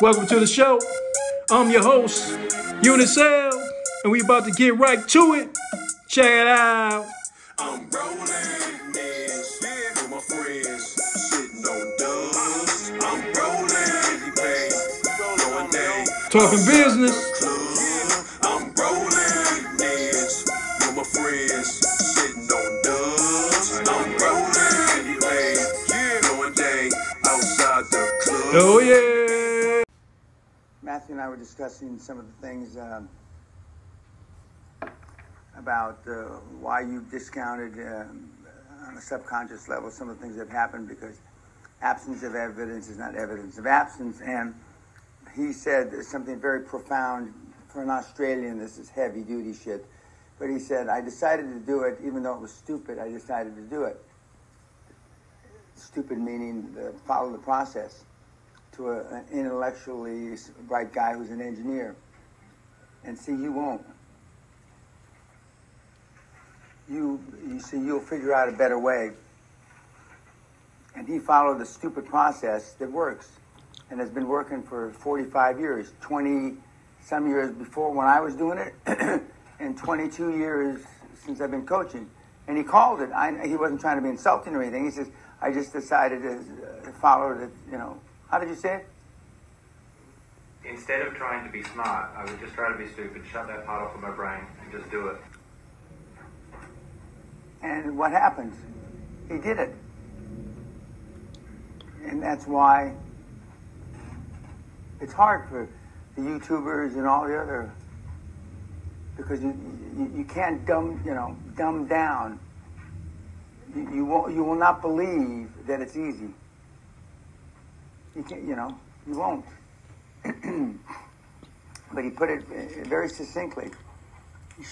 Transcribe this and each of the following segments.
Welcome to the show. I'm your host, Unisell, and we about to get right to it. Check it out. I'm rolling this with my friends, sitting on dubs. I'm rolling, babe, going down. Talking business. Oh yeah! Matthew and I were discussing some of the things about why you discounted on a subconscious level some of the things that have happened, because absence of evidence is not evidence of absence. And he said something very profound. For an Australian, this is heavy duty shit. But he said, I decided to do it, even though it was stupid, I decided to do it. Stupid meaning follow the process. To an intellectually bright guy who's an engineer. And see, you won't. You see, you'll figure out a better way. And he followed the stupid process that works and has been working for 45 years, 20 some years before when I was doing it, and 22 years since I've been coaching. And he called it. He wasn't trying to be insulting or anything. He says, I just decided to follow the, you know, how did you say it? Instead of trying to be smart, I would just try to be stupid, shut that part off of my brain, and just do it. And what happens? He did it. And that's why it's hard for the YouTubers and all the other, because you can't dumb down. You will not believe that it's easy. You can't, you won't. But he put it very succinctly. He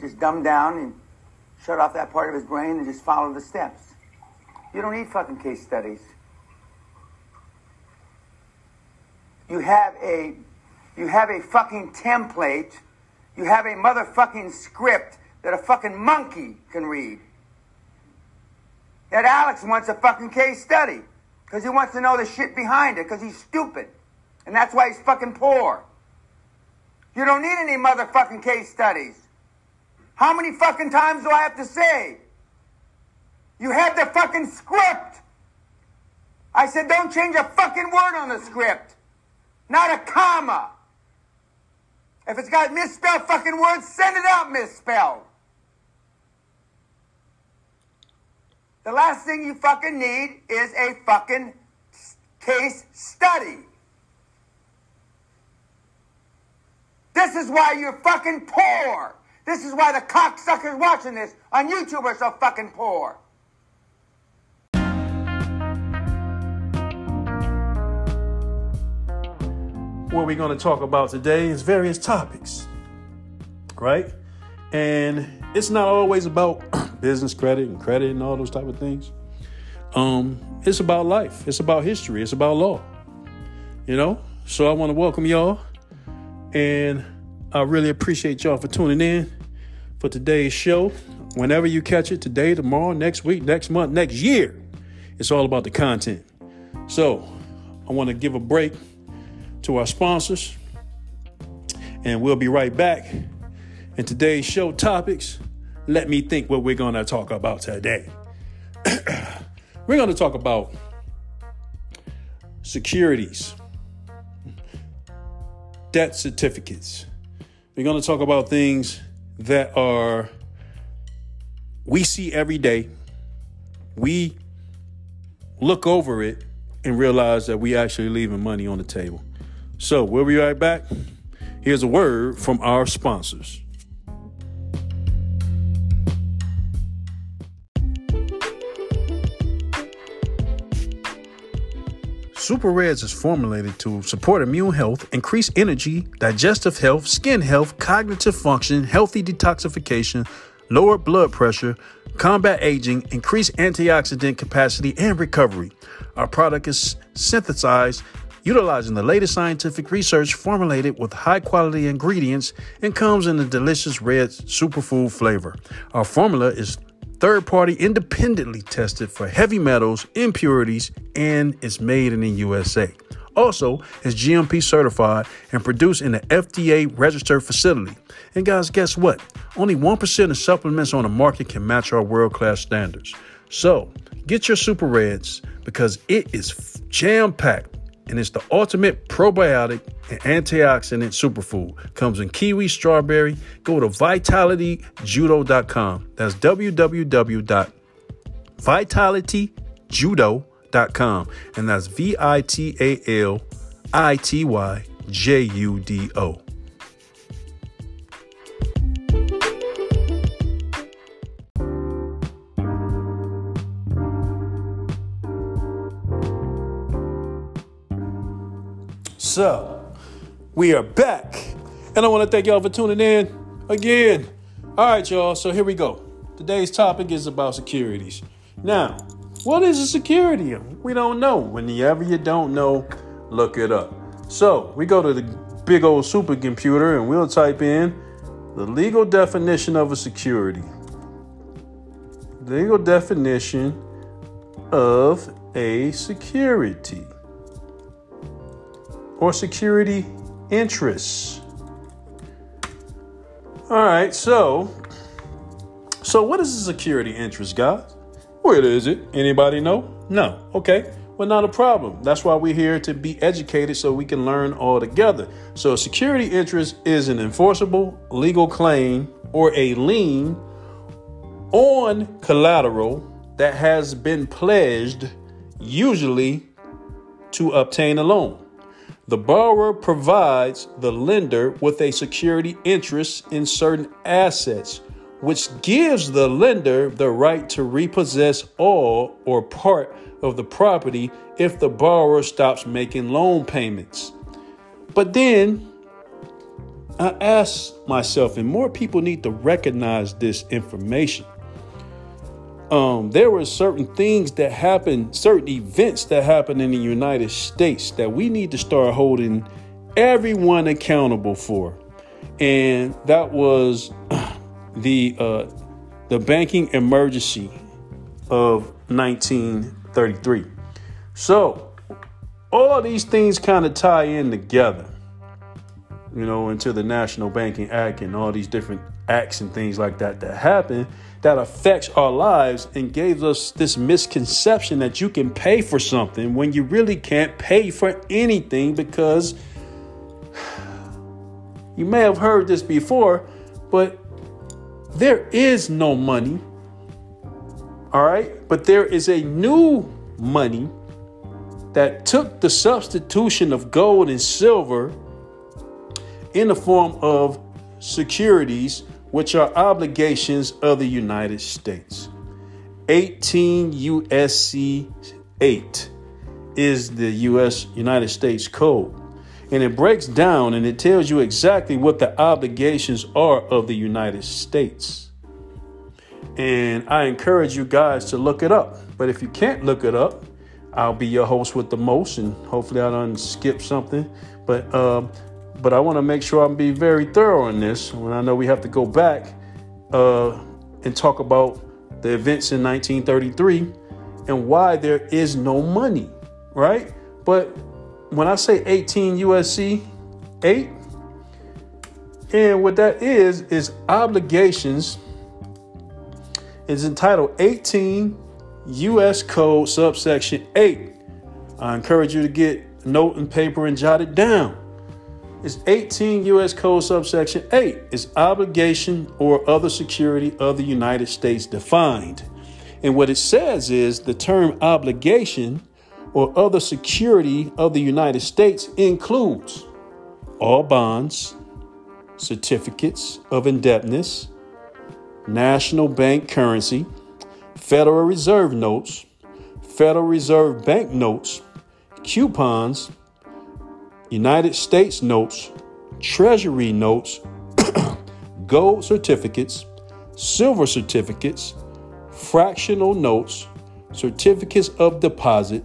just dumbed down and shut off that part of his brain and just followed the steps. You don't need fucking case studies. You have a fucking template. You have a motherfucking script that a fucking monkey can read. That Alex wants a fucking case study. Because he wants to know the shit behind it, because he's stupid. And that's why he's fucking poor. You don't need any motherfucking case studies. How many fucking times do I have to say? You had the fucking script. I said, don't change a fucking word on the script. Not a comma. If it's got misspelled fucking words, send it out misspelled. The last thing you fucking need is a fucking case study. This is why you're fucking poor. This is why the cocksuckers watching this on YouTube are so fucking poor. What we're going to talk about today is various topics, right? And it's not always about business credit and all those type of things. It's about life. It's about history. It's about law. So I want to welcome y'all. And I really appreciate y'all for tuning in for today's show. Whenever you catch it, today, tomorrow, next week, next month, next year, it's all about the content. So I want to give a break to our sponsors. And we'll be right back. And today's show topics... Let me think what we're going to talk about today. We're going to talk about securities, debt certificates. We're going to talk about things that we see every day. We look over it and realize that we actually leaving money on the table. So we'll be right back. Here's a word from our sponsors. Super Reds is formulated to support immune health, increase energy, digestive health, skin health, cognitive function, healthy detoxification, lower blood pressure, combat aging, increase antioxidant capacity, and recovery. Our product is synthesized utilizing the latest scientific research, formulated with high-quality ingredients, and comes in a delicious red superfood flavor. Our formula is third-party independently tested for heavy metals, impurities, and is made in the USA. Also, is GMP certified and produced in an FDA-registered facility. And guys, guess what? Only 1% of supplements on the market can match our world-class standards. So, get your Super Reds because it is jam-packed and it's the ultimate probiotic and antioxidant superfood. Comes in kiwi, strawberry. Go to VitalityJudo.com. That's www.vitalityjudo.com. And that's VitalityJudo. So, we are back. And I want to thank y'all for tuning in again. All right, y'all. So here we go. Today's topic is about securities. Now, what is a security? We don't know. Whenever you don't know, look it up. So we go to the big old supercomputer and we'll type in the legal definition of a security. Legal definition of a security or security interests. All right. So what is a security interest, guys? What is it? Anybody know? No. Okay. Well, not a problem. That's why we're here to be educated so we can learn all together. So a security interest is an enforceable legal claim or a lien on collateral that has been pledged, usually to obtain a loan. The borrower provides the lender with a security interest in certain assets, which gives the lender the right to repossess all or part of the property if the borrower stops making loan payments. But then I ask myself, and more people need to recognize this information. There were certain things that happened, certain events that happened in the United States that we need to start holding everyone accountable for. And that was the banking emergency of 1933. So all these things kind of tie in together, you know, into the National Banking Act and all these different acts and things like that that happen that affects our lives and gave us this misconception that you can pay for something when you really can't pay for anything, because you may have heard this before, but there is no money, all right? But there is a new money that took the substitution of gold and silver in the form of securities, which are obligations of the United States. 18 U.S.C. 8 is the U.S. United States Code. And it breaks down and it tells you exactly what the obligations are of the United States. And I encourage you guys to look it up. But if you can't look it up, I'll be your host with the most. And hopefully I don't skip something. But I want to make sure I'm being very thorough on this. When I know we have to go back and talk about the events in 1933 and why there is no money. Right. But when I say 18 USC 8, and what that is obligations, is entitled 18 U.S. Code subsection 8. I encourage you to get a note and paper and jot it down. It's 18 U.S. Code subsection 8. It's obligation or other security of the United States defined. And what it says is the term obligation or other security of the United States includes all bonds, certificates of indebtedness, national bank currency, Federal Reserve notes, Federal Reserve bank notes, coupons, United States notes, Treasury notes, gold certificates, silver certificates, fractional notes, certificates of deposit,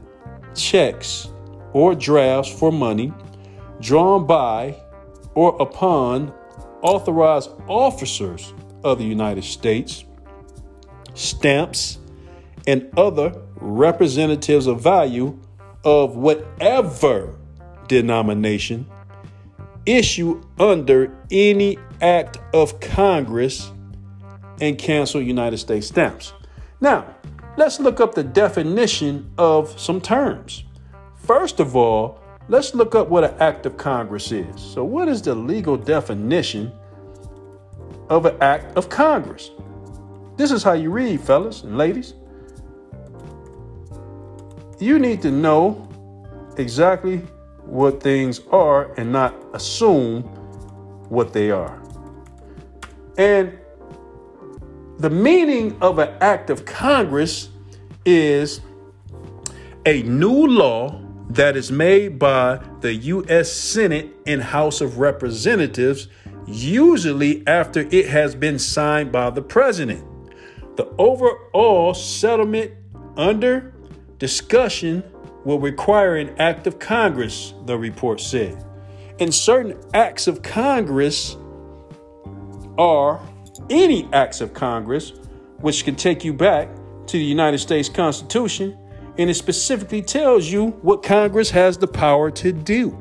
checks or drafts for money drawn by or upon authorized officers of the United States, stamps, and other representatives of value of whatever denomination issue under any act of Congress and cancel United States stamps. Now, let's look up the definition of some terms. First of all, let's look up what an act of Congress is. So what is the legal definition of an act of Congress? This is how you read, fellas and ladies. You need to know exactly what things are and not assume what they are. And the meaning of an act of Congress is a new law that is made by the U.S. Senate and House of Representatives, usually after it has been signed by the president. The overall settlement under discussion will require an act of Congress, the report said. And certain acts of Congress are any acts of Congress, which can take you back to the United States Constitution, and it specifically tells you what Congress has the power to do.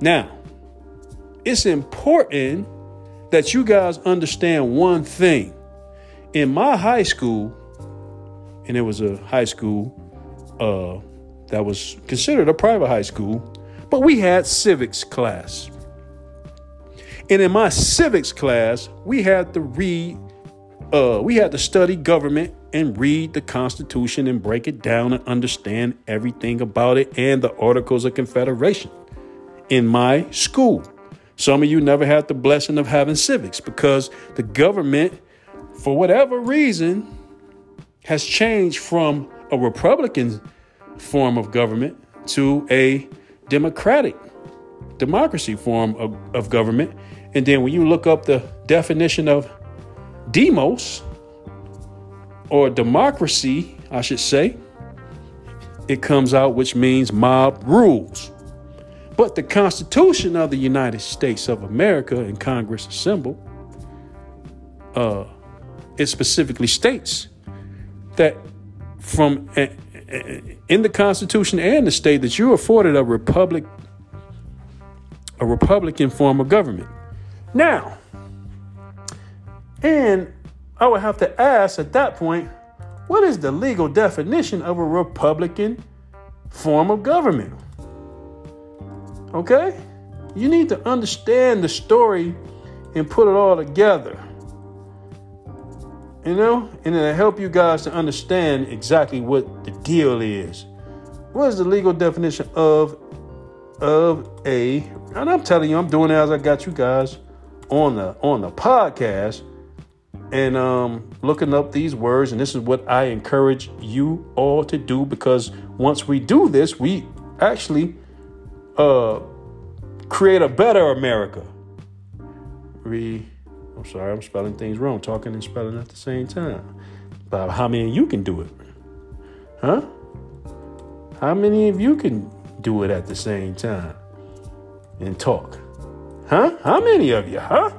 Now, it's important that you guys understand one thing. In my high school, and it was a high school that was considered a private high school, but we had civics class. And in my civics class, we had to read, we had to study government and read the Constitution and break it down and understand everything about it and the Articles of Confederation in my school. Some of you never had the blessing of having civics because the government, for whatever reason, has changed from a Republican form of government to a democracy form of government. And then when you look up the definition of demos, or democracy, I should say, it comes out, which means mob rules. But the Constitution of the United States of America and Congress assembled, it specifically states that from in the Constitution and the state that you're afforded a Republican form of government. Now, and I would have to ask at that point, what is the legal definition of a Republican form of government? Okay? You need to understand the story and put it all together. You know? And it'll help you guys to understand exactly what the deal is. What is the legal definition of a, and I'm telling you, I'm doing it as I got you guys on the podcast. And looking up these words, and this is what I encourage you all to do, because once we do this, we actually create a better America. I'm sorry, I'm spelling things wrong, talking and spelling at the same time. But how many of you can do it? Huh? How many of you can do it at the same time and talk? Huh? How many of you? Huh?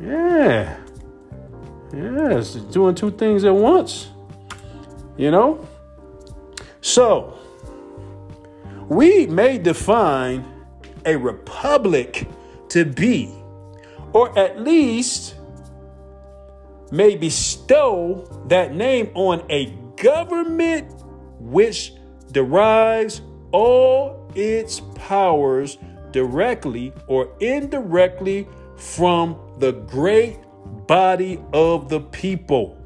Yeah. Yes, doing two things at once, you know? So, we may define a republic to be, or at least may bestow that name on a government which derives all its powers directly or indirectly from the great body of the people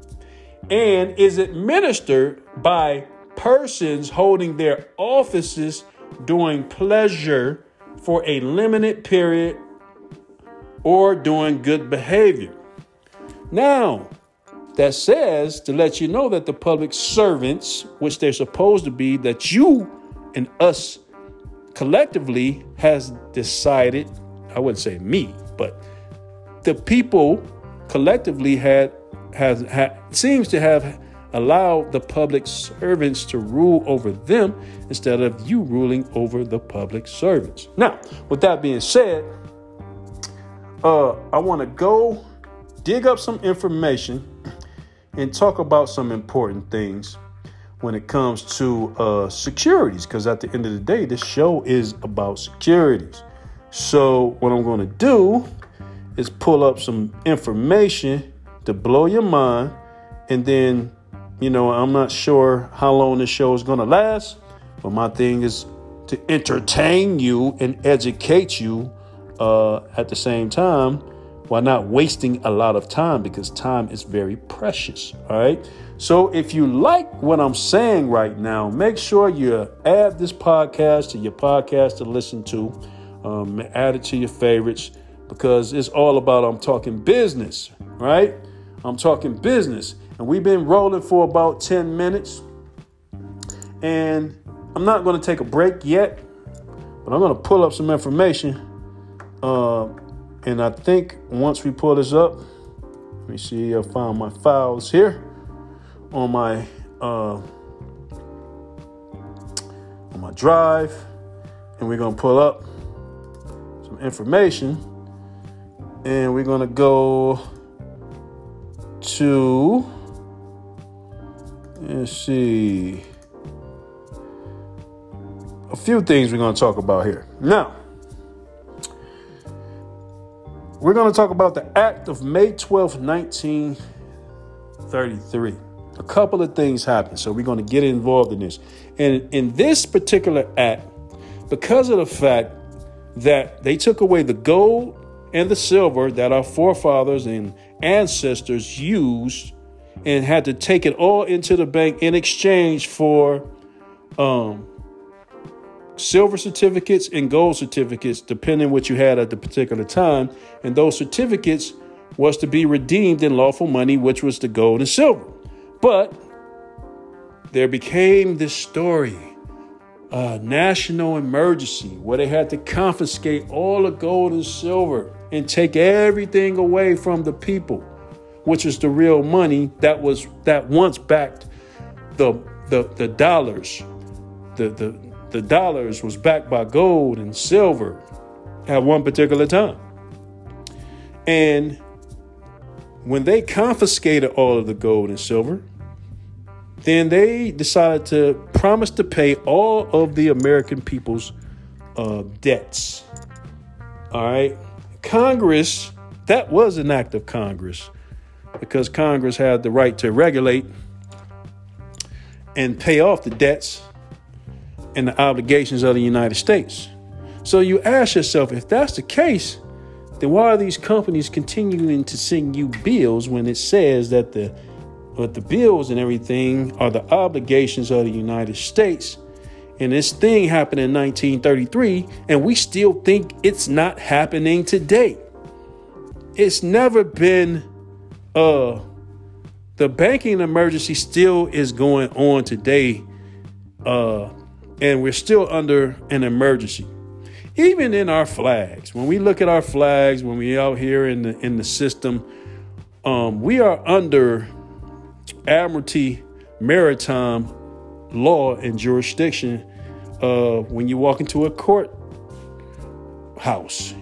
and is administered by persons holding their offices doing pleasure for a limited period or doing good behavior. Now, that says to let you know that the public servants, which they're supposed to be, that you and us collectively has decided, I wouldn't say me, but the people collectively seems to have allowed the public servants to rule over them instead of you ruling over the public servants. Now, with that being said, I want to go dig up some information and talk about some important things when it comes to securities, because at the end of the day, this show is about securities. So what I'm going to do is pull up some information to blow your mind. And then, you know, I'm not sure how long this show is going to last, but my thing is to entertain you and educate you at the same time, while not wasting a lot of time, because time is very precious. All right. So if you like what I'm saying right now, make sure you add this podcast to your podcast to listen to, add it to your favorites, because it's all about I'm talking business, right? I'm talking business. And we've been rolling for about 10 minutes, and I'm not going to take a break yet, but I'm going to pull up some information. And I think once we pull this up, let me see, I found my files here on my drive, and we're going to pull up some information, and we're going to go to, let's see, a few things we're going to talk about here. Now, we're going to talk about the act of May 12th, 1933. A couple of things happened, so we're going to get involved in this. And in this particular act, because of the fact that they took away the gold and the silver that our forefathers and ancestors used and had to take it all into the bank in exchange for silver certificates and gold certificates, depending what you had at the particular time. And those certificates was to be redeemed in lawful money, which was the gold and silver. But there became this story, a national emergency, where they had to confiscate all the gold and silver and take everything away from the people, which is the real money that was, that once backed the dollars. The dollars was backed by gold and silver at one particular time. And when they confiscated all of the gold and silver, then they decided to promise to pay all of the American people's debts. All right. Congress, that was an act of Congress, because Congress had the right to regulate and pay off the debts and the obligations of the United States. So you ask yourself, if that's the case, then why are these companies continuing to send you bills when it says that the bills and everything are the obligations of the United States? And this thing happened in 1933, and we still think it's not happening today. It's never been, the banking emergency still is going on today, and we're still under an emergency. Even in our flags, when we look at our flags, when we're out here in the system, we are under Admiralty maritime law and jurisdiction. When you walk into a court house,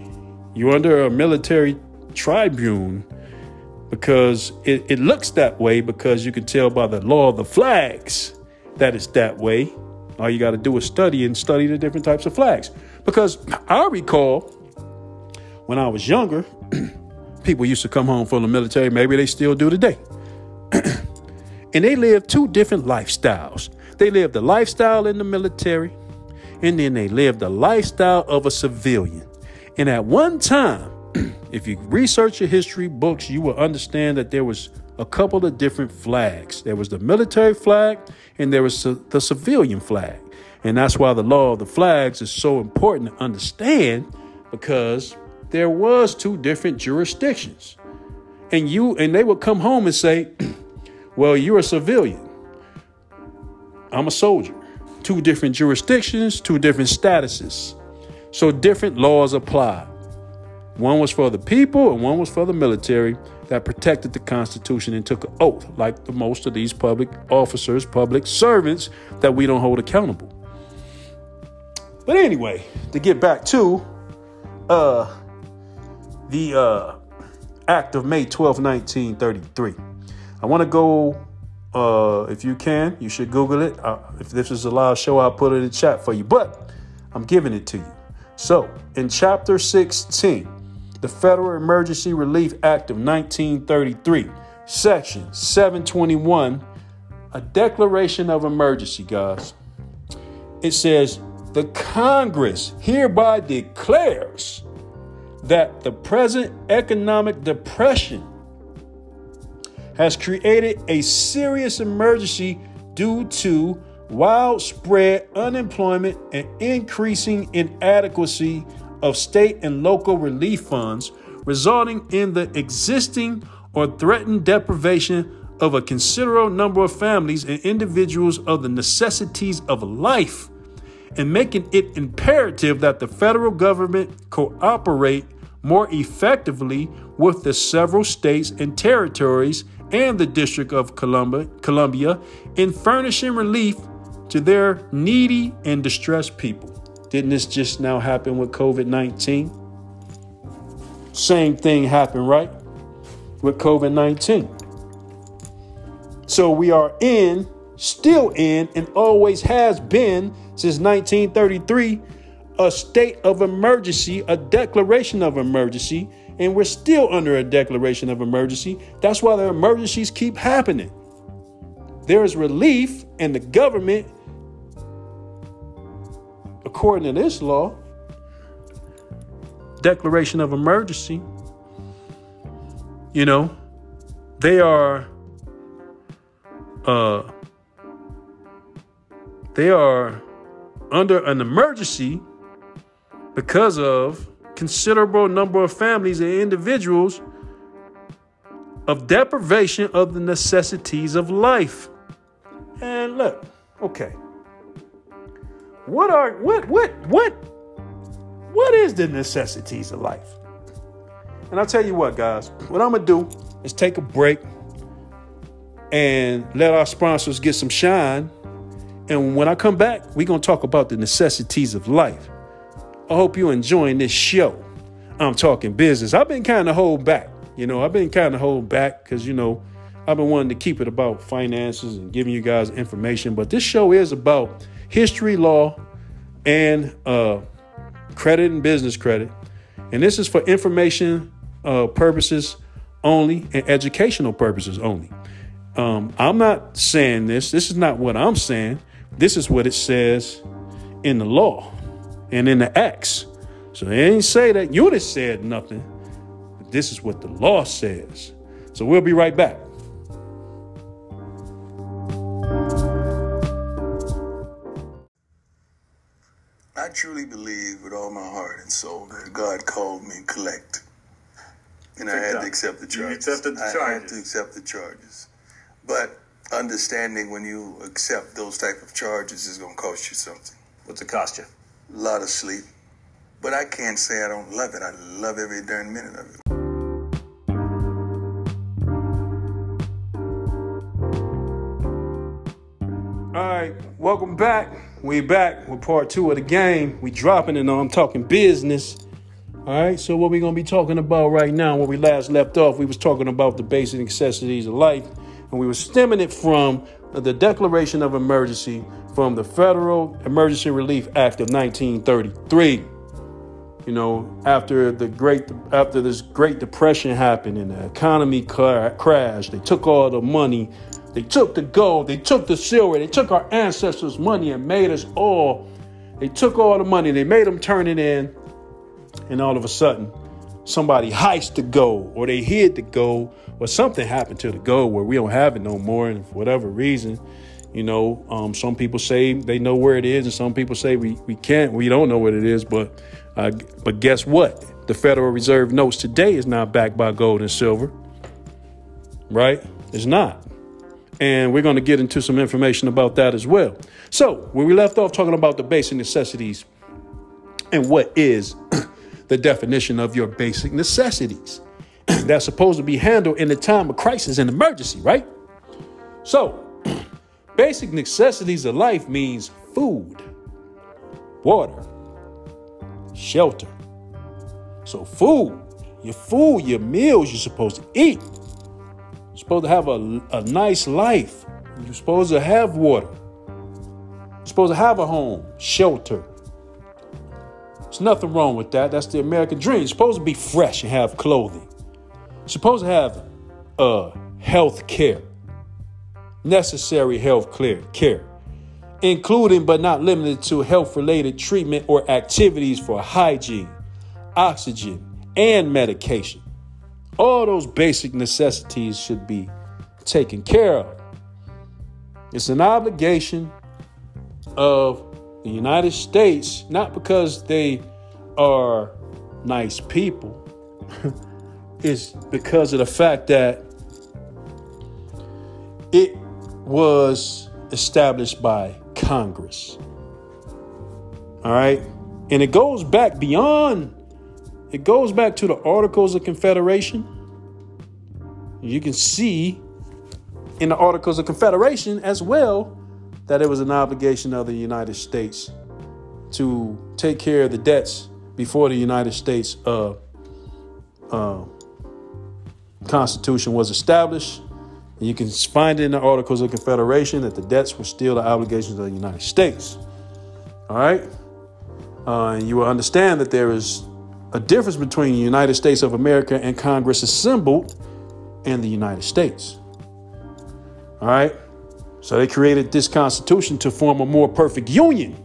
you're under a military tribune, because it looks that way, because you can tell by the law of the flags that it's that way. All you got to do is study the different types of flags. Because I recall when I was younger, people used to come home from the military. Maybe they still do today. And they lived two different lifestyles. They lived the lifestyle in the military, and then they lived the lifestyle of a civilian. And at one time, if you research your history books, you will understand that there was a couple of different flags. There was the military flag, and there was the civilian flag. And that's why the law of the flags is so important to understand, because there was two different jurisdictions. And they would come home and say, well, you're a civilian, I'm a soldier. Two different jurisdictions, two different statuses. So different laws apply. One was for the people and one was for the military, that protected the Constitution and took an oath, like the most of these public officers, public servants that we don't hold accountable. But anyway, to get back to the act of May 12, 1933, I want to go, if you can, you should Google it. If this is a live show, I'll put it in the chat for you, but I'm giving it to you. So in chapter 16, the Federal Emergency Relief Act of 1933, section 721, a declaration of emergency, guys. It says, the Congress hereby declares that the present economic depression has created a serious emergency due to widespread unemployment and increasing inadequacy of state and local relief funds, resulting in the existing or threatened deprivation of a considerable number of families and individuals of the necessities of life, and making it imperative that the federal government cooperate more effectively with the several states and territories and the District of Columbia in furnishing relief to their needy and distressed people. Didn't this just now happen with COVID-19? Same thing happened, right? With COVID-19. So we are in, still in, and always has been since 1933, a state of emergency, a declaration of emergency, and we're still under a declaration of emergency. That's why the emergencies keep happening. There is relief, and the government, according to this law, declaration of emergency, you know, they are under an emergency because of considerable number of families and individuals of deprivation of the necessities of life. And look, okay, what is the necessities of life? And I'll tell you what, guys, what I'm gonna do is take a break and let our sponsors get some shine. And when I come back, we're going to talk about the necessities of life. I hope you're enjoying this show. I'm talking business. I've been kind of holding back. You know, I've been kind of holding back because, you know, I've been wanting to keep it about finances and giving you guys information. But this show is about history, law, and credit and business credit. And this is for information purposes only and educational purposes only. I'm not saying this. This is not what I'm saying. This is what it says in the law and in the acts. So they ain't say that Unisell said nothing. But this is what the law says. So we'll be right back. I truly believe with all my heart and soul that God called me and collect. And I had to accept the charges. I had to accept the charges. But understanding when you accept those type of charges is going to cost you something. What's it cost you? A lot of sleep. But I can't say I don't love it. I love every darn minute of it. All right, welcome back. We back with part two of the game. We dropping it on I'm Talking Business. All right, so what we're going to be talking about right now, when we last left off, we was talking about the basic necessities of life. And we were stemming it from the Declaration of Emergency from the Federal Emergency Relief Act of 1933. You know, after this Great Depression happened and the economy crashed, they took all the money, they took the gold, they took the silver, they took our ancestors' money and made us all. They took all the money, they made them turn it in, and all of a sudden, somebody heist the gold, or they hid the gold, or something happened to the gold where we don't have it no more. And for whatever reason, you know, some people say they know where it is, and some people say we don't know what it is. But guess what? The Federal Reserve notes today is not backed by gold and silver, right? It's not. And we're going to get into some information about that as well. So where we left off talking about the basic necessities and what is the definition of your basic necessities that's supposed to be handled in the time of crisis and emergency, right? So basic necessities of life means food, water, shelter. So food, your meals you're supposed to eat. You're supposed to have a nice life. You're supposed to have water. You're supposed to have a home, shelter. There's nothing wrong with that. That's the American dream. You're supposed to be fresh and have clothing. You're supposed to have health care, necessary health care, including but not limited to health-related treatment or activities for hygiene, oxygen, and medication. All those basic necessities should be taken care of. It's an obligation of the United States, not because they are nice people. It's because of the fact that it was established by Congress. All right. And it goes back beyond. It goes back to the Articles of Confederation. You can see in the Articles of Confederation as well that it was an obligation of the United States to take care of the debts before the United States Constitution was established. And you can find it in the Articles of Confederation that the debts were still the obligations of the United States. All right. And you will understand that there is a difference between the United States of America and Congress assembled and the United States. All right. So they created this Constitution to form a more perfect union.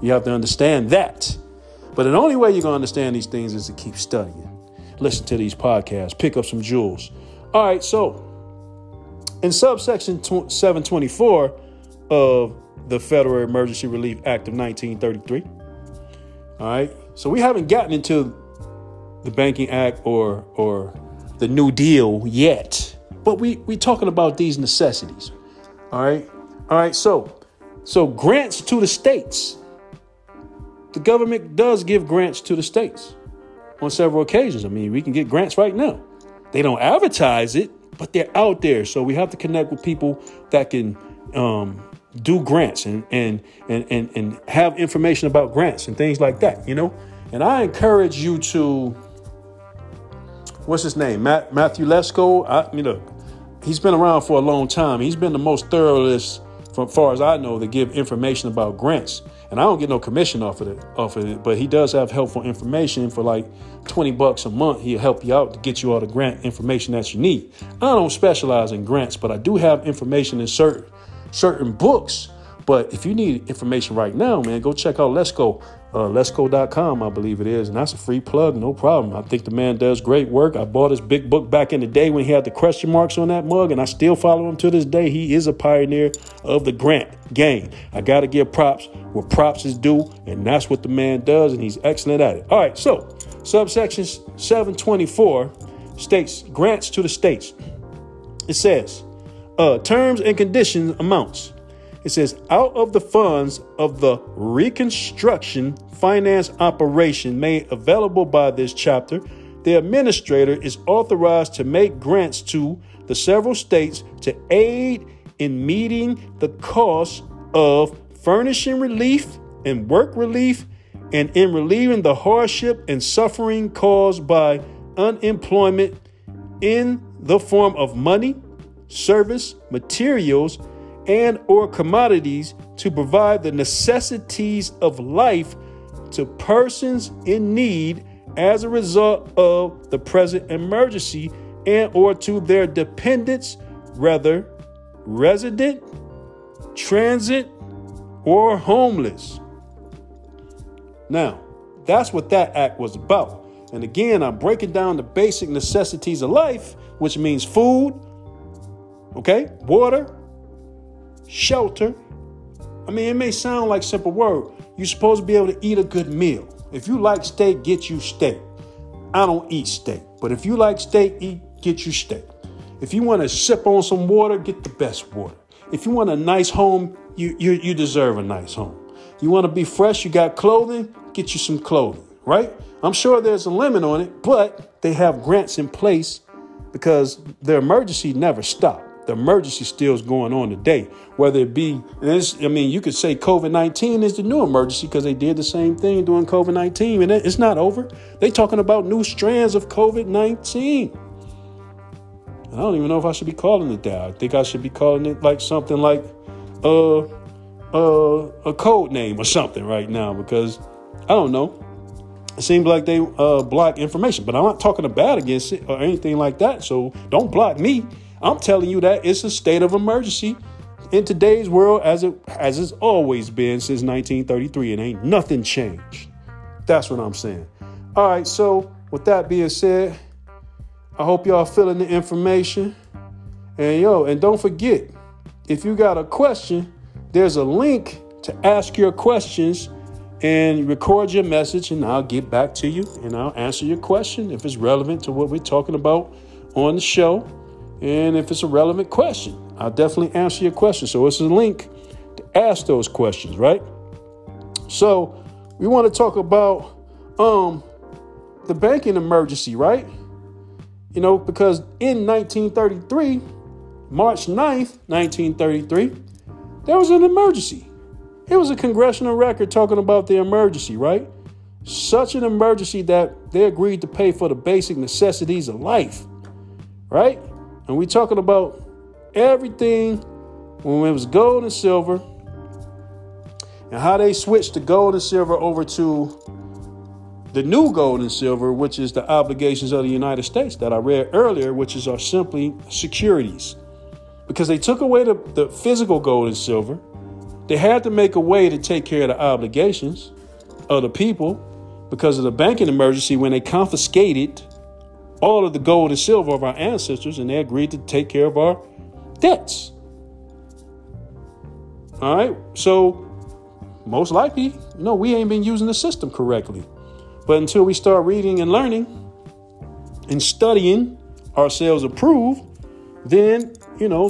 You have to understand that. But the only way you're going to understand these things is to keep studying. Listen to these podcasts. Pick up some jewels. All right. So in subsection 724 of the Federal Emergency Relief Act of 1933. All right. So we haven't gotten into the Banking Act or the New Deal yet. But we talking about these necessities. All right. All right. So grants to the states. The government does give grants to the states on several occasions. I mean, we can get grants right now. They don't advertise it, but they're out there. So we have to connect with people that can do grants and have information about grants and things like that, you know. And I encourage you to, what's his name? Matthew Lesko. I mean, look, he's been around for a long time. He's been the most thoroughest, from far as I know, to give information about grants. And I don't get no commission off of it, but he does have helpful information for like $20 a month. He'll help you out to get you all the grant information that you need. I don't specialize in grants, but I do have information in certain books. But if you need information right now, man, go check out Lesko, Lesko.com, I believe it is. And that's a free plug. No problem. I think the man does great work. I bought his big book back in the day when he had the question marks on that mug, and I still follow him to this day. He is a pioneer of the grant game. I got to give props where props is due, and that's what the man does, and he's excellent at it. All right. So subsection 724 states grants to the states. It says terms and conditions amounts. It says, out of the funds of the reconstruction finance operation made available by this chapter, the administrator is authorized to make grants to the several states to aid in meeting the cost of furnishing relief and work relief and in relieving the hardship and suffering caused by unemployment in the form of money, service, materials, and or commodities to provide the necessities of life to persons in need as a result of the present emergency and or to their dependents, whether resident, transit, or homeless. Now, that's what that act was about. And again, I'm breaking down the basic necessities of life, which means food, okay, water, shelter. I mean, it may sound like simple word. You're supposed to be able to eat a good meal. If you like steak, get you steak. I don't eat steak, but if you like steak, get you steak. If you want to sip on some water, get the best water. If you want a nice home, you deserve a nice home. You want to be fresh, you got clothing, get you some clothing, right? I'm sure there's a limit on it, but they have grants in place because their emergency never stopped. The emergency still is going on today, whether it be this. I mean, you could say COVID-19 is the new emergency because they did the same thing during COVID-19 and it's not over. They talking about new strands of COVID-19. And I don't even know if I should be calling it that. I think I should be calling it like something like a code name or something right now, because I don't know. It seems like they block information, but I'm not talking about against it or anything like that. So don't block me. I'm telling you that it's a state of emergency in today's world, as it's always been since 1933. It ain't nothing changed. That's what I'm saying. All right. So with that being said, I hope y'all feeling the information. And and don't forget, if you got a question, there's a link to ask your questions and record your message, and I'll get back to you and I'll answer your question if it's relevant to what we're talking about on the show. And if it's a relevant question, I'll definitely answer your question. So it's a link to ask those questions, right? So we want to talk about the banking emergency, right? Because in 1933, March 9th, 1933, there was an emergency. It was a congressional record talking about the emergency, right? Such an emergency that they agreed to pay for the basic necessities of life, right? And we're talking about everything when it was gold and silver, and how they switched the gold and silver over to the new gold and silver, which is the obligations of the United States that I read earlier, which is are simply securities. Because they took away the physical gold and silver. They had to make a way to take care of the obligations of the people because of the banking emergency when they confiscated all of the gold and silver of our ancestors, and they agreed to take care of our debts. All right. So most likely, we ain't been using the system correctly. But until we start reading and learning and studying ourselves approved, then,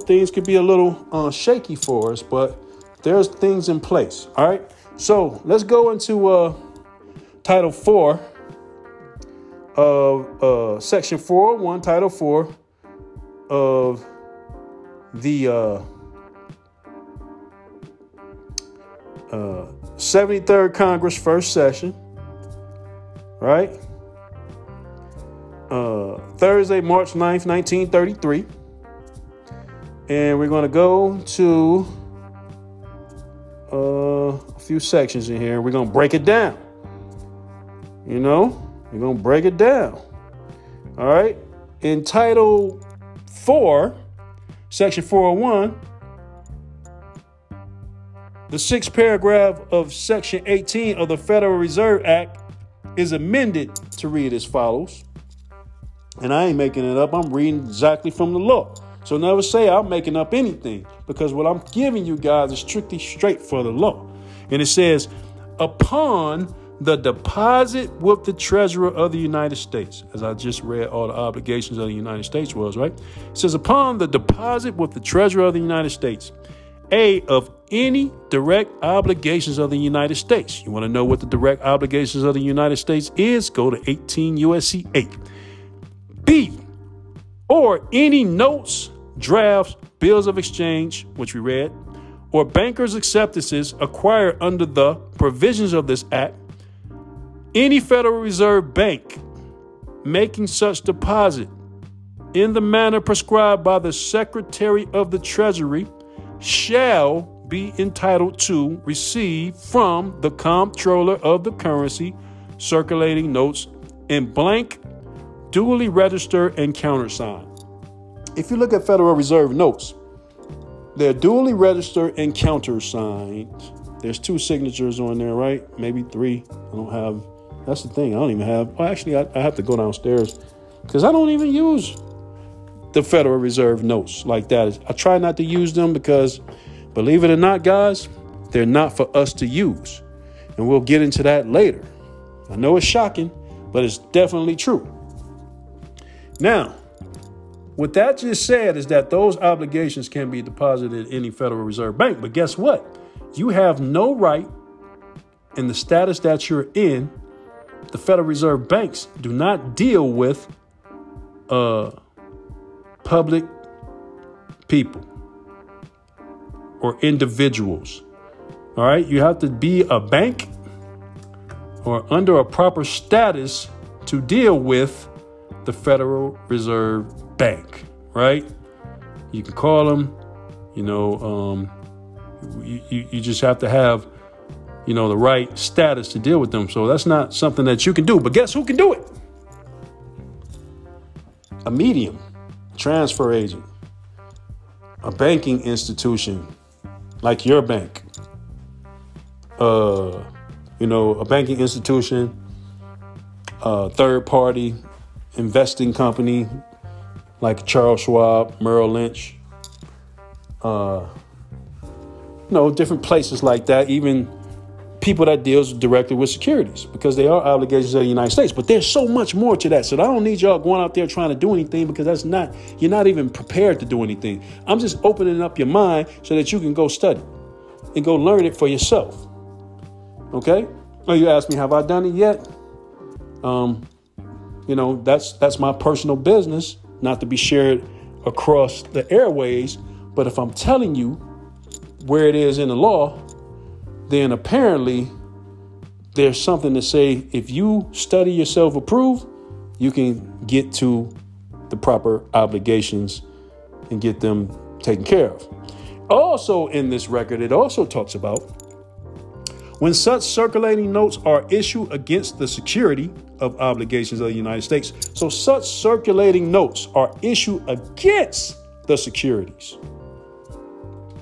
things could be a little shaky for us, but there's things in place. All right. So let's go into Title 4 of Section 401, Title 4 of the 73rd Congress, first session. Right. Thursday, March 9th, 1933. And we're going to go to a few sections in here. And we're going to break it down. We're going to break it down. All right. In Title 4, Section 401, the sixth paragraph of Section 18 of the Federal Reserve Act is amended to read as follows. And I ain't making it up. I'm reading exactly from the law. So never say I'm making up anything, because what I'm giving you guys is strictly straight for the law. And it says, upon the deposit with the treasurer of the United States, as I just read all the obligations of the United States was, right? It says, upon the deposit with the treasurer of the United States, A, of any direct obligations of the United States. You want to know what the direct obligations of the United States is? Go to 18 U.S.C. 8. B, or any notes, drafts, bills of exchange, which we read, or bankers' acceptances acquired under the provisions of this act, any Federal Reserve Bank making such deposit in the manner prescribed by the Secretary of the Treasury shall be entitled to receive from the Comptroller of the Currency circulating notes in blank, duly registered and countersigned. If you look at Federal Reserve notes, they're duly registered and countersigned. There's two signatures on there, right? Maybe three. I don't have. That's the thing. I don't even have. Well, actually, I have to go downstairs because I don't even use the Federal Reserve notes like that. I try not to use them because, believe it or not, guys, they're not for us to use. And we'll get into that later. I know it's shocking, but it's definitely true. Now, what that just said is that those obligations can be deposited in any Federal Reserve Bank. But guess what? You have no right in the status that you're in. The Federal Reserve Banks do not deal with public people or individuals. All right. You have to be a bank or under a proper status to deal with the Federal Reserve Bank, right? You can call them, you know, you just have to have, you know, the right status to deal with them. So that's not something that you can do. But guess who can do it? A medium, transfer agent, a banking institution like your bank, you know, a banking institution, a third party investing company like Charles Schwab, Merrill Lynch, you know, different places like that, even people that deals directly with securities, because they are obligations of the United States. But there's so much more to that. So I don't need y'all going out there trying to do anything, because that's not, you're not even prepared to do anything. I'm just opening up your mind so that you can go study and go learn it for yourself. Okay? Well, you ask me, have I done it yet? You know, that's my personal business, not to be shared across the airways. But if I'm telling you where it is in the law, then apparently there's something to say. If you study yourself, approve, you can get to the proper obligations and get them taken care of. Also in this record, it also talks about when such circulating notes are issued against the security of obligations of the United States. So such circulating notes are issued against the securities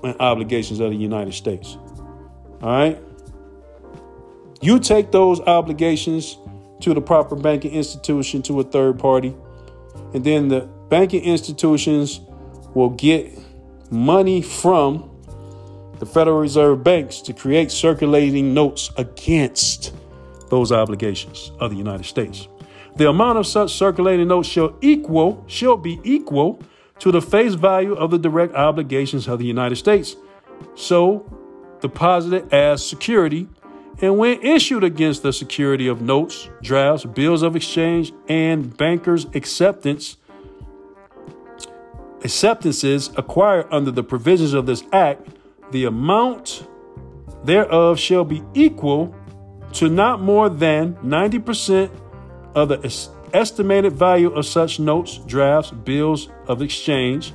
and obligations of the United States. All right. You take those obligations to the proper banking institution, to a third party, and then the banking institutions will get money from the Federal Reserve banks to create circulating notes against those obligations of the United States. The amount of such circulating notes shall be equal to the face value of the direct obligations of the United States. So deposited as security, and when issued against the security of notes, drafts, bills of exchange, and bankers' acceptances acquired under the provisions of this act, the amount thereof shall be equal to not more than 90% of the estimated value of such notes, drafts, bills of exchange,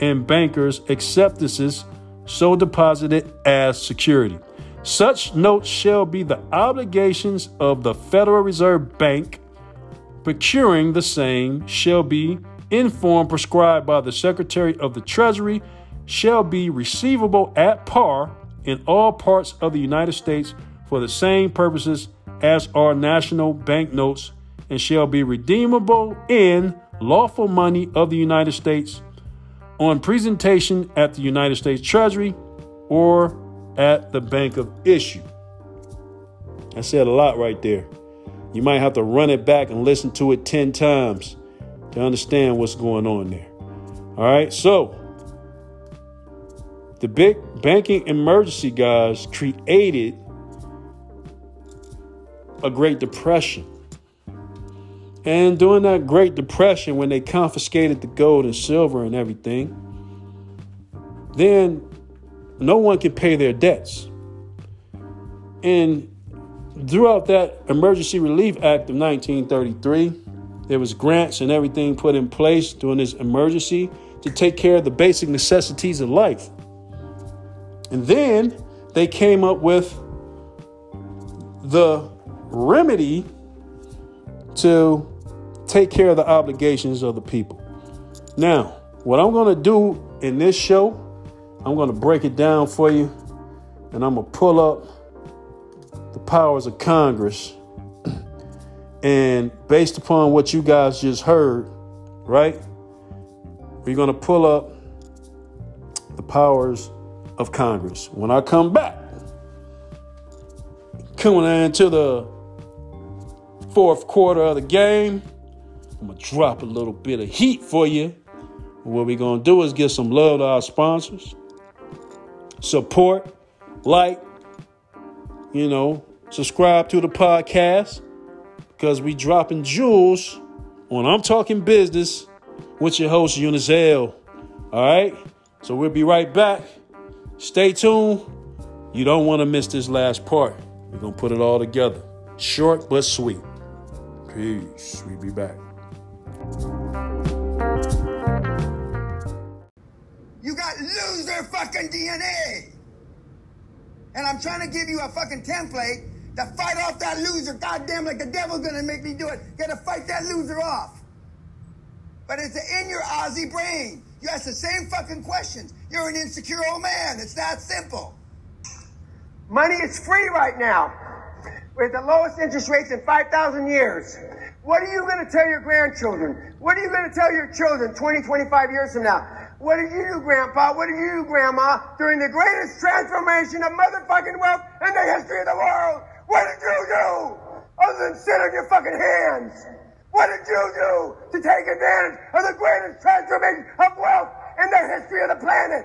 and bankers' acceptances so deposited as security. Such notes shall be the obligations of the Federal Reserve Bank. Procuring the same shall be in form prescribed by the Secretary of the Treasury, shall be receivable at par in all parts of the United States for the same purposes as are national bank notes, and shall be redeemable in lawful money of the United States on presentation at the United States Treasury or at the bank of issue. I said a lot right there. You might have to run it back and listen to it 10 times to understand what's going on there. All right. So the big banking emergency guys created a Great Depression. And during that Great Depression, when they confiscated the gold and silver and everything, then no one could pay their debts. And throughout that Emergency Relief Act of 1933, there was grants and everything put in place during this emergency to take care of the basic necessities of life. And then they came up with the remedy to take care of the obligations of the people. Now, what I'm going to do in this show, I'm going to break it down for you, and I'm going to pull up the powers of Congress. And based upon what you guys just heard, right, we're going to pull up the powers of Congress. When I come back, coming into the fourth quarter of the game, I'm going to drop a little bit of heat for you. What we're going to do is give some love to our sponsors. Support, like, you know, subscribe to the podcast, because we dropping jewels on I'm Talking Business with your host, Unisell. All right. So we'll be right back. Stay tuned. You don't want to miss this last part. We're going to put it all together. Short but sweet. Peace. We'll be back. your fucking DNA. And I'm trying to give you a fucking template to fight off that loser. Goddamn, like the devil's going to make me do it. Gotta fight that loser off. But it's in your Aussie brain. You ask the same fucking questions. You're an insecure old man. It's that simple. Money is free right now. We're at the lowest interest rates in 5,000 years. What are you going to tell your grandchildren? What are you going to tell your children 20, 25 years from now? What did you do, Grandpa? What did you do, Grandma, during the greatest transformation of motherfucking wealth in the history of the world? What did you do other than sit on your fucking hands? What did you do to take advantage of the greatest transformation of wealth in the history of the planet?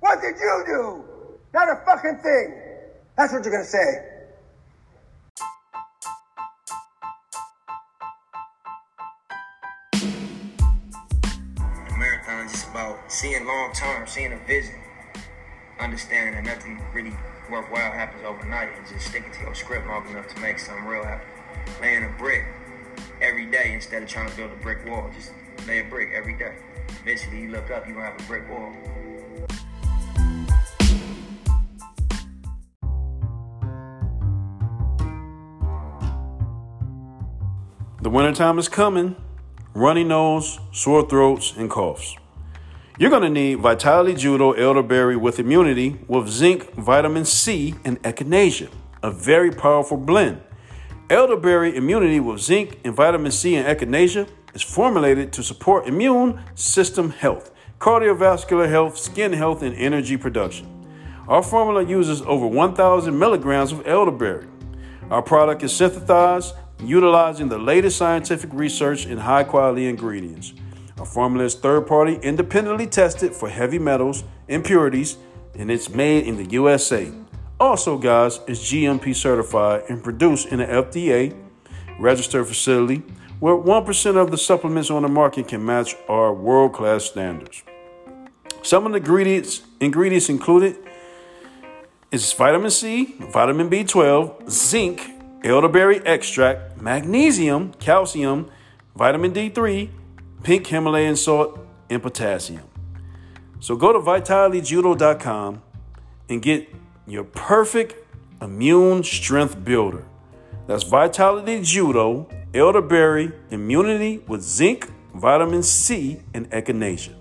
What did you do? Not a fucking thing. That's what you're going to say. Marathon is just about seeing long term, seeing a vision, understanding that nothing really worthwhile happens overnight, and just sticking to your script long enough to make something real happen. Laying a brick every day instead of trying to build a brick wall. Just lay a brick every day. Eventually you look up, you're going to have a brick wall. The wintertime is coming. Runny nose, sore throats, and coughs. You're going to need Vitality Judo Elderberry with Immunity with zinc, vitamin C, and echinacea, a very powerful blend. Elderberry Immunity with zinc and vitamin C and echinacea is formulated to support immune system health, cardiovascular health, skin health, and energy production. Our formula uses over 1,000 milligrams of elderberry. Our product is synthesized utilizing the latest scientific research and high-quality ingredients. Our formula is third-party, independently tested for heavy metals, impurities, and it's made in the USA. Also, guys, it's GMP certified and produced in an FDA-registered facility where 1% of the supplements on the market can match our world-class standards. Some of the ingredients included is vitamin C, vitamin B12, zinc, elderberry extract, magnesium, calcium, vitamin D3, pink Himalayan salt, and potassium. So go to vitalityjudo.com and get your perfect immune strength builder. That's Vitality Judo, elderberry, immunity with zinc, vitamin C, and echinacea.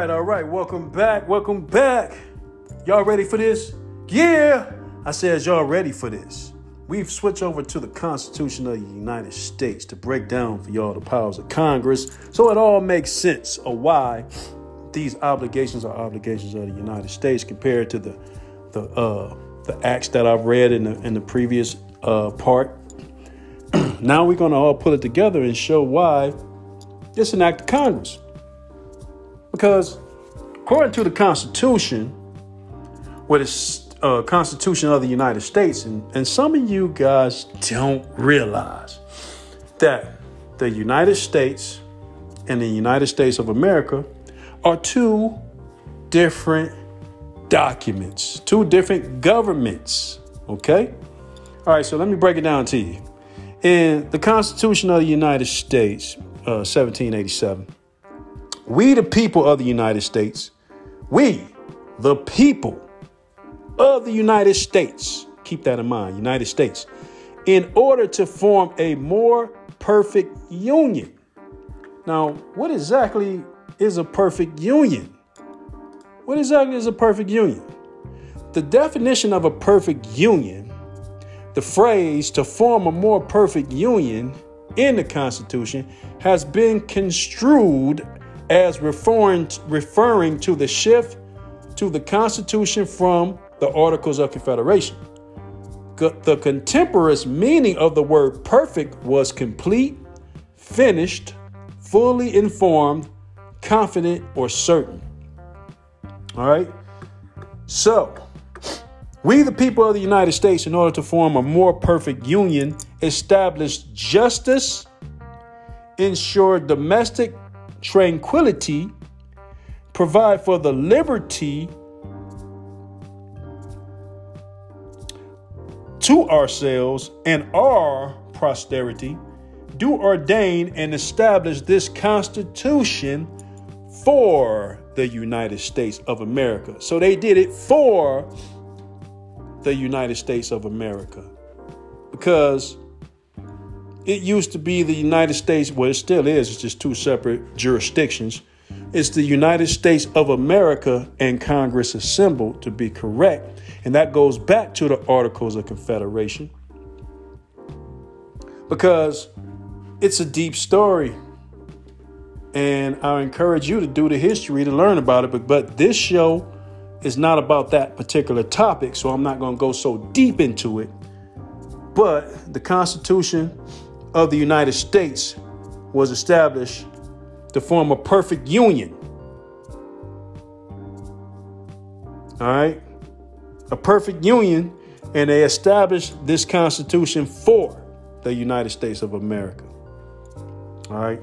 All right, welcome back. Y'all ready for this? Yeah, I said y'all ready for this. We've switched over to the Constitution of the United States to break down for y'all the powers of Congress, so it all makes sense of why these obligations are obligations of the United States compared to the acts that I've read in the previous part. Now we're going to all put it together and show why it's an act of Congress. Because according to the Constitution, what is Constitution of the United States, and some of you guys don't realize that the United States and the United States of America are two different documents, two different governments. Okay. All right. So let me break it down to you. In the Constitution of the United States, 1787. We, the people of the United States, we, the people of the United States, keep that in mind, United States, in order to form a more perfect union. Now, what exactly is a perfect union? What exactly is a perfect union? The definition of a perfect union, the phrase to form a more perfect union in the Constitution, has been construed as referring to the shift to the Constitution from the Articles of Confederation. The contemporary meaning of the word perfect was complete, finished, fully informed, confident, or certain. All right. So we, the people of the United States, in order to form a more perfect union, established justice, ensured domestic tranquility, provide for the liberty to ourselves and our posterity, do ordain and establish this Constitution for the United States of America. So they did it for the United States of America, because it used to be the United States. Well, it still is. It's just two separate jurisdictions. It's the United States of America and Congress assembled, to be correct. And that goes back to the Articles of Confederation, because it's a deep story. And I encourage you to do the history to learn about it. But this show is not about that particular topic, so I'm not going to go so deep into it. But the Constitution of the United States was established to form a perfect union. All right? A perfect union. And they established this Constitution for the United States of America. All right?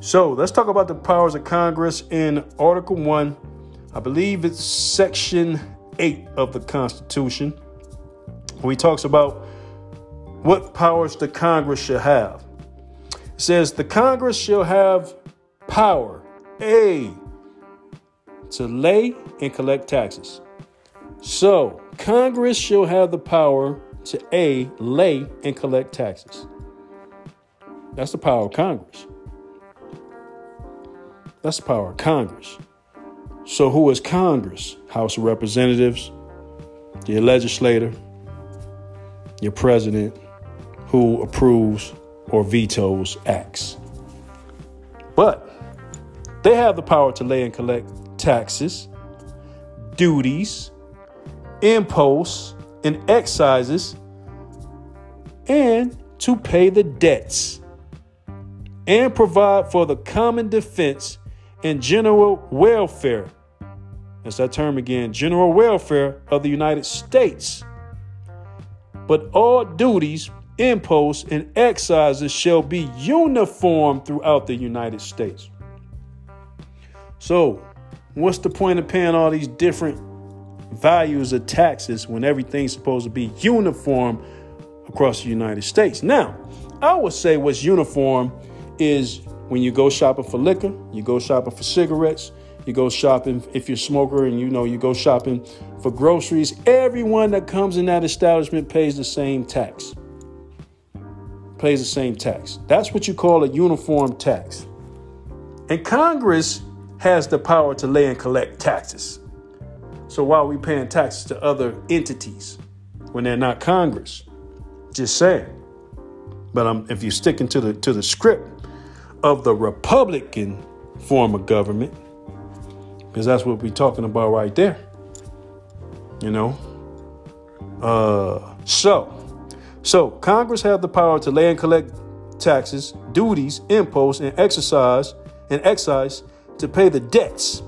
So let's talk about the powers of Congress in Article 1. I believe it's Section 8 of the Constitution, where he talks about what powers the Congress shall have. It says the Congress shall have power, A, to lay and collect taxes. So Congress shall have the power to A, lay and collect taxes. That's the power of Congress. That's the power of Congress. So who is Congress? House of Representatives, your legislator, your president, who approves or vetoes acts. But they have the power to lay and collect taxes, duties, imposts, and excises, and to pay the debts, and provide for the common defense and general welfare. That's that term again, general welfare of the United States. But all duties, imposts, and excises shall be uniform throughout the United States. So what's the point of paying all these different values of taxes when everything's supposed to be uniform across the United States? Now, I would say what's uniform is when you go shopping for liquor, you go shopping for cigarettes, you go shopping if you're a smoker, and, you know, you go shopping for groceries. Everyone that comes in that establishment pays the same tax. Pays the same tax. That's what you call a uniform tax. And Congress has the power to lay and collect taxes. So why are we paying taxes to other entities when they're not Congress? Just saying. But if you're sticking to the script of the Republican form of government, because that's what we're talking about right there, you know. So Congress have the power to lay and collect taxes, duties, imposts, and excise, to pay the debts,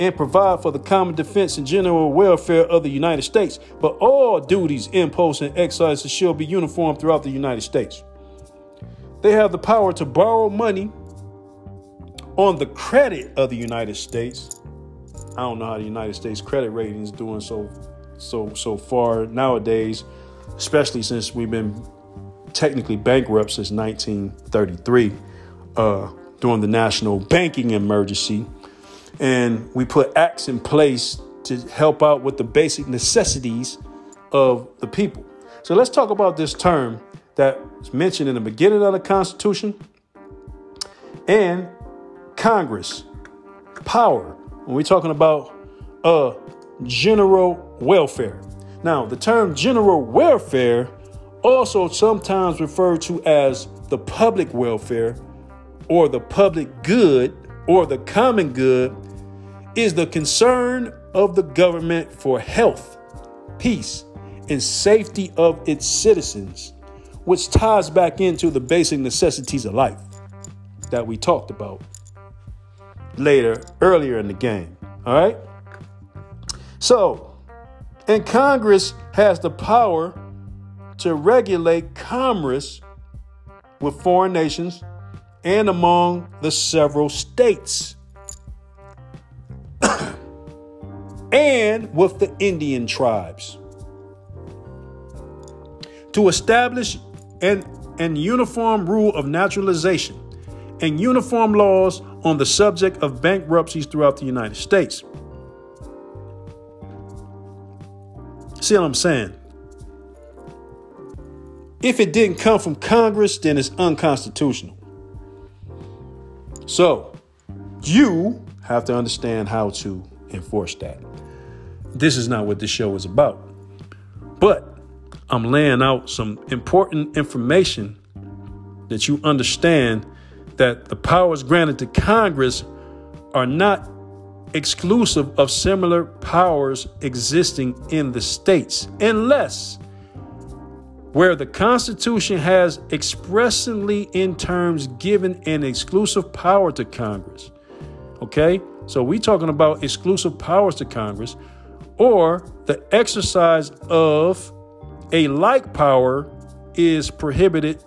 and provide for the common defense and general welfare of the United States. But all duties, imposts, and excises shall be uniform throughout the United States. They have the power to borrow money on the credit of the United States. I don't know how the United States credit rating is doing so far nowadays, especially since we've been technically bankrupt since 1933 during the national banking emergency. And we put acts in place to help out with the basic necessities of the people. So let's talk about this term that's mentioned in the beginning of the Constitution and Congress power. When we're talking about general welfare. Now, the term general welfare, also sometimes referred to as the public welfare or the public good or the common good, is the concern of the government for health, peace, and safety of its citizens, which ties back into the basic necessities of life that we talked about earlier in the game. All right. So, and Congress has the power to regulate commerce with foreign nations and among the several states and with the Indian tribes. to establish an uniform rule of naturalization and uniform laws on the subject of bankruptcies throughout the United States. See what I'm saying? If it didn't come from Congress, then it's unconstitutional. So you have to understand how to enforce that. This is not what this show is about, but I'm laying out some important information that you understand that the powers granted to Congress are not exclusive of similar powers existing in the states, unless where the Constitution has expressly in terms given an exclusive power to Congress. Okay, so we're talking about exclusive powers to Congress, or the exercise of a like power is prohibited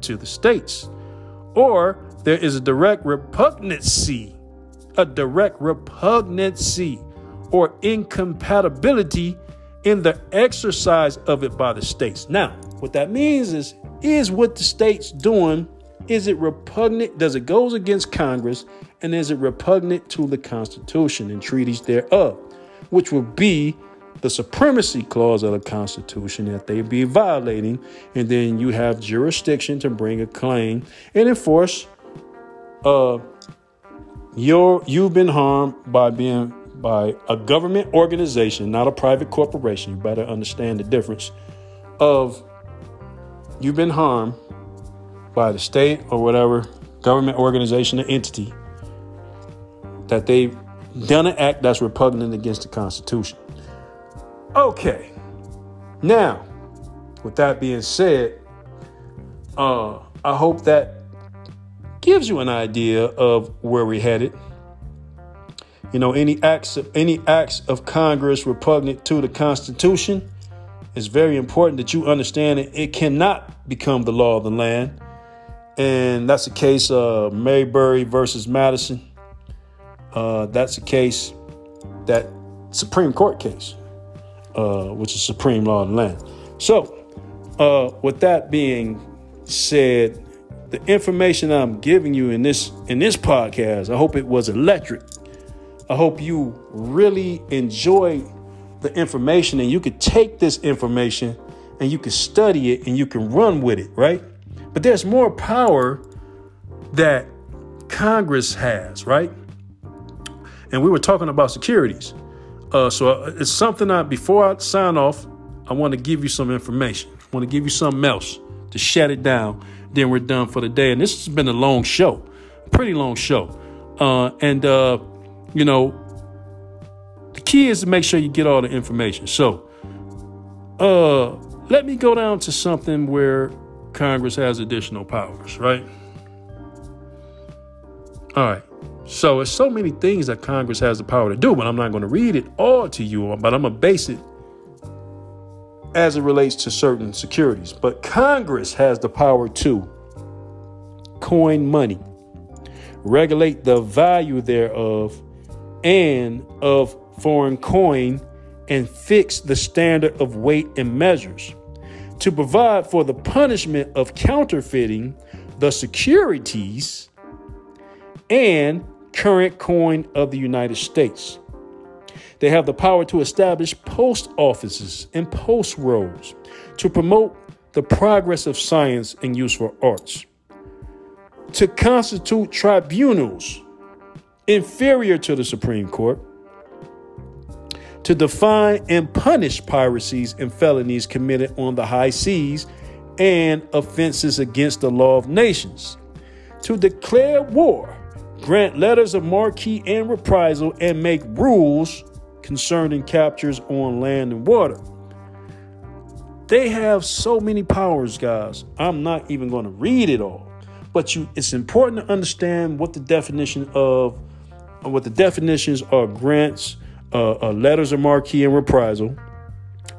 to the states, or there is a direct repugnancy or incompatibility in the exercise of it by the states. Now, what that means is what the state's doing, is it repugnant? Does it goes against Congress, and is it repugnant to the Constitution and treaties thereof, which would be the supremacy clause of the Constitution that they be violating. And then you have jurisdiction to bring a claim and enforce you've been harmed by a government organization, not a private corporation. You better understand the difference of you've been harmed by the state or whatever government organization or entity that they've done an act that's repugnant against the Constitution. Okay, now, with that being said, I hope that gives you an idea of where we're headed. You know, any acts of Congress repugnant to the Constitution, it's very important that you understand it. It cannot become the law of the land. And that's the case of Marbury versus Madison. That's a case, that Supreme Court case, which is supreme law of the land. So with that being said, the information I'm giving you in this podcast, I hope it was electric. I hope you really enjoyed the information, and you could take this information and you can study it and you can run with it, right? But there's more power that Congress has, right? And we were talking about securities. So it's something before I sign off, I want to give you some information. I want to give you something else to shut it down. Then we're done for the day. And this has been a long show, pretty long show. You know, the key is to make sure you get all the information. So let me go down to something where Congress has additional powers, right? All right. So there's so many things that Congress has the power to do, but I'm not going to read it all to you, but I'm going to base it as it relates to certain securities. But Congress has the power to coin money, regulate the value thereof and of foreign coin, and fix the standard of weight and measures, to provide for the punishment of counterfeiting the securities and current coin of the United States. They have the power to establish post offices and post roads, to promote the progress of science and useful arts, to constitute tribunals inferior to the Supreme Court, to define and punish piracies and felonies committed on the high seas and offenses against the law of nations, to declare war, grant letters of marque and reprisal, and make rules concerning captures on land and water. They have so many powers, guys. I'm not even going to read it all, but it's important to understand what the definitions are: grants, letters of marque and reprisal,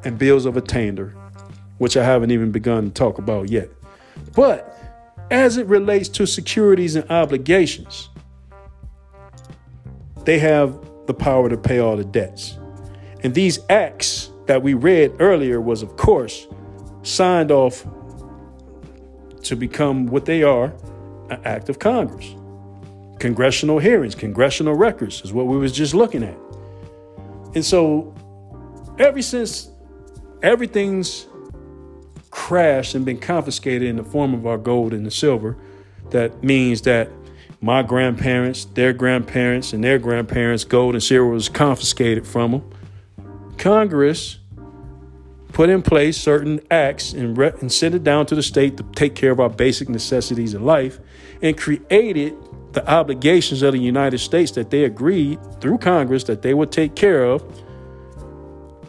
and bills of attainder, which I haven't even begun to talk about yet. But as it relates to securities and obligations, they have the power to pay all the debts. And these acts that we read earlier was, of course, signed off to become what they are, an act of Congress. Congressional hearings, congressional records is what we was just looking at. And so ever since everything's crashed and been confiscated in the form of our gold and the silver, that means that my grandparents, their grandparents, and their grandparents' gold and silver was confiscated from them. Congress put in place certain acts and sent it down to the state to take care of our basic necessities of life, and created the obligations of the United States that they agreed through Congress that they would take care of.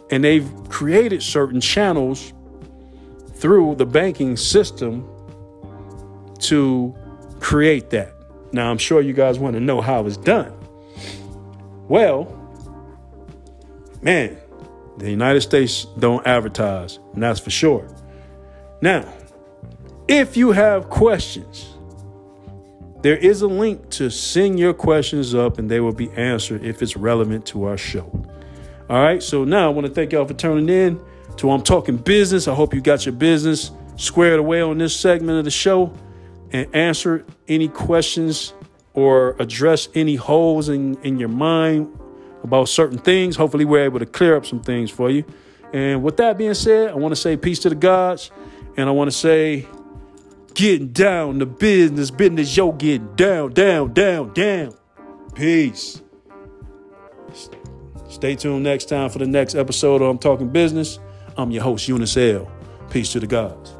And they've created certain channels through the banking system to create that. Now, I'm sure you guys want to know how it's done. Well, man, the United States don't advertise, and that's for sure. Now, if you have questions, there is a link to send your questions up, and they will be answered if it's relevant to our show. All right, so now I want to thank y'all for tuning in to I'm Talking Business. I hope you got your business squared away on this segment of the show, and answer any questions or address any holes in your mind about certain things. Hopefully we're able to clear up some things for you. And with that being said, I want to say peace to the gods. And I want to say, getting down to business, business, yo, getting down, down, down, down. Peace. Stay tuned next time for the next episode of I'm Talking Business. I'm your host, Unisell. Peace to the gods.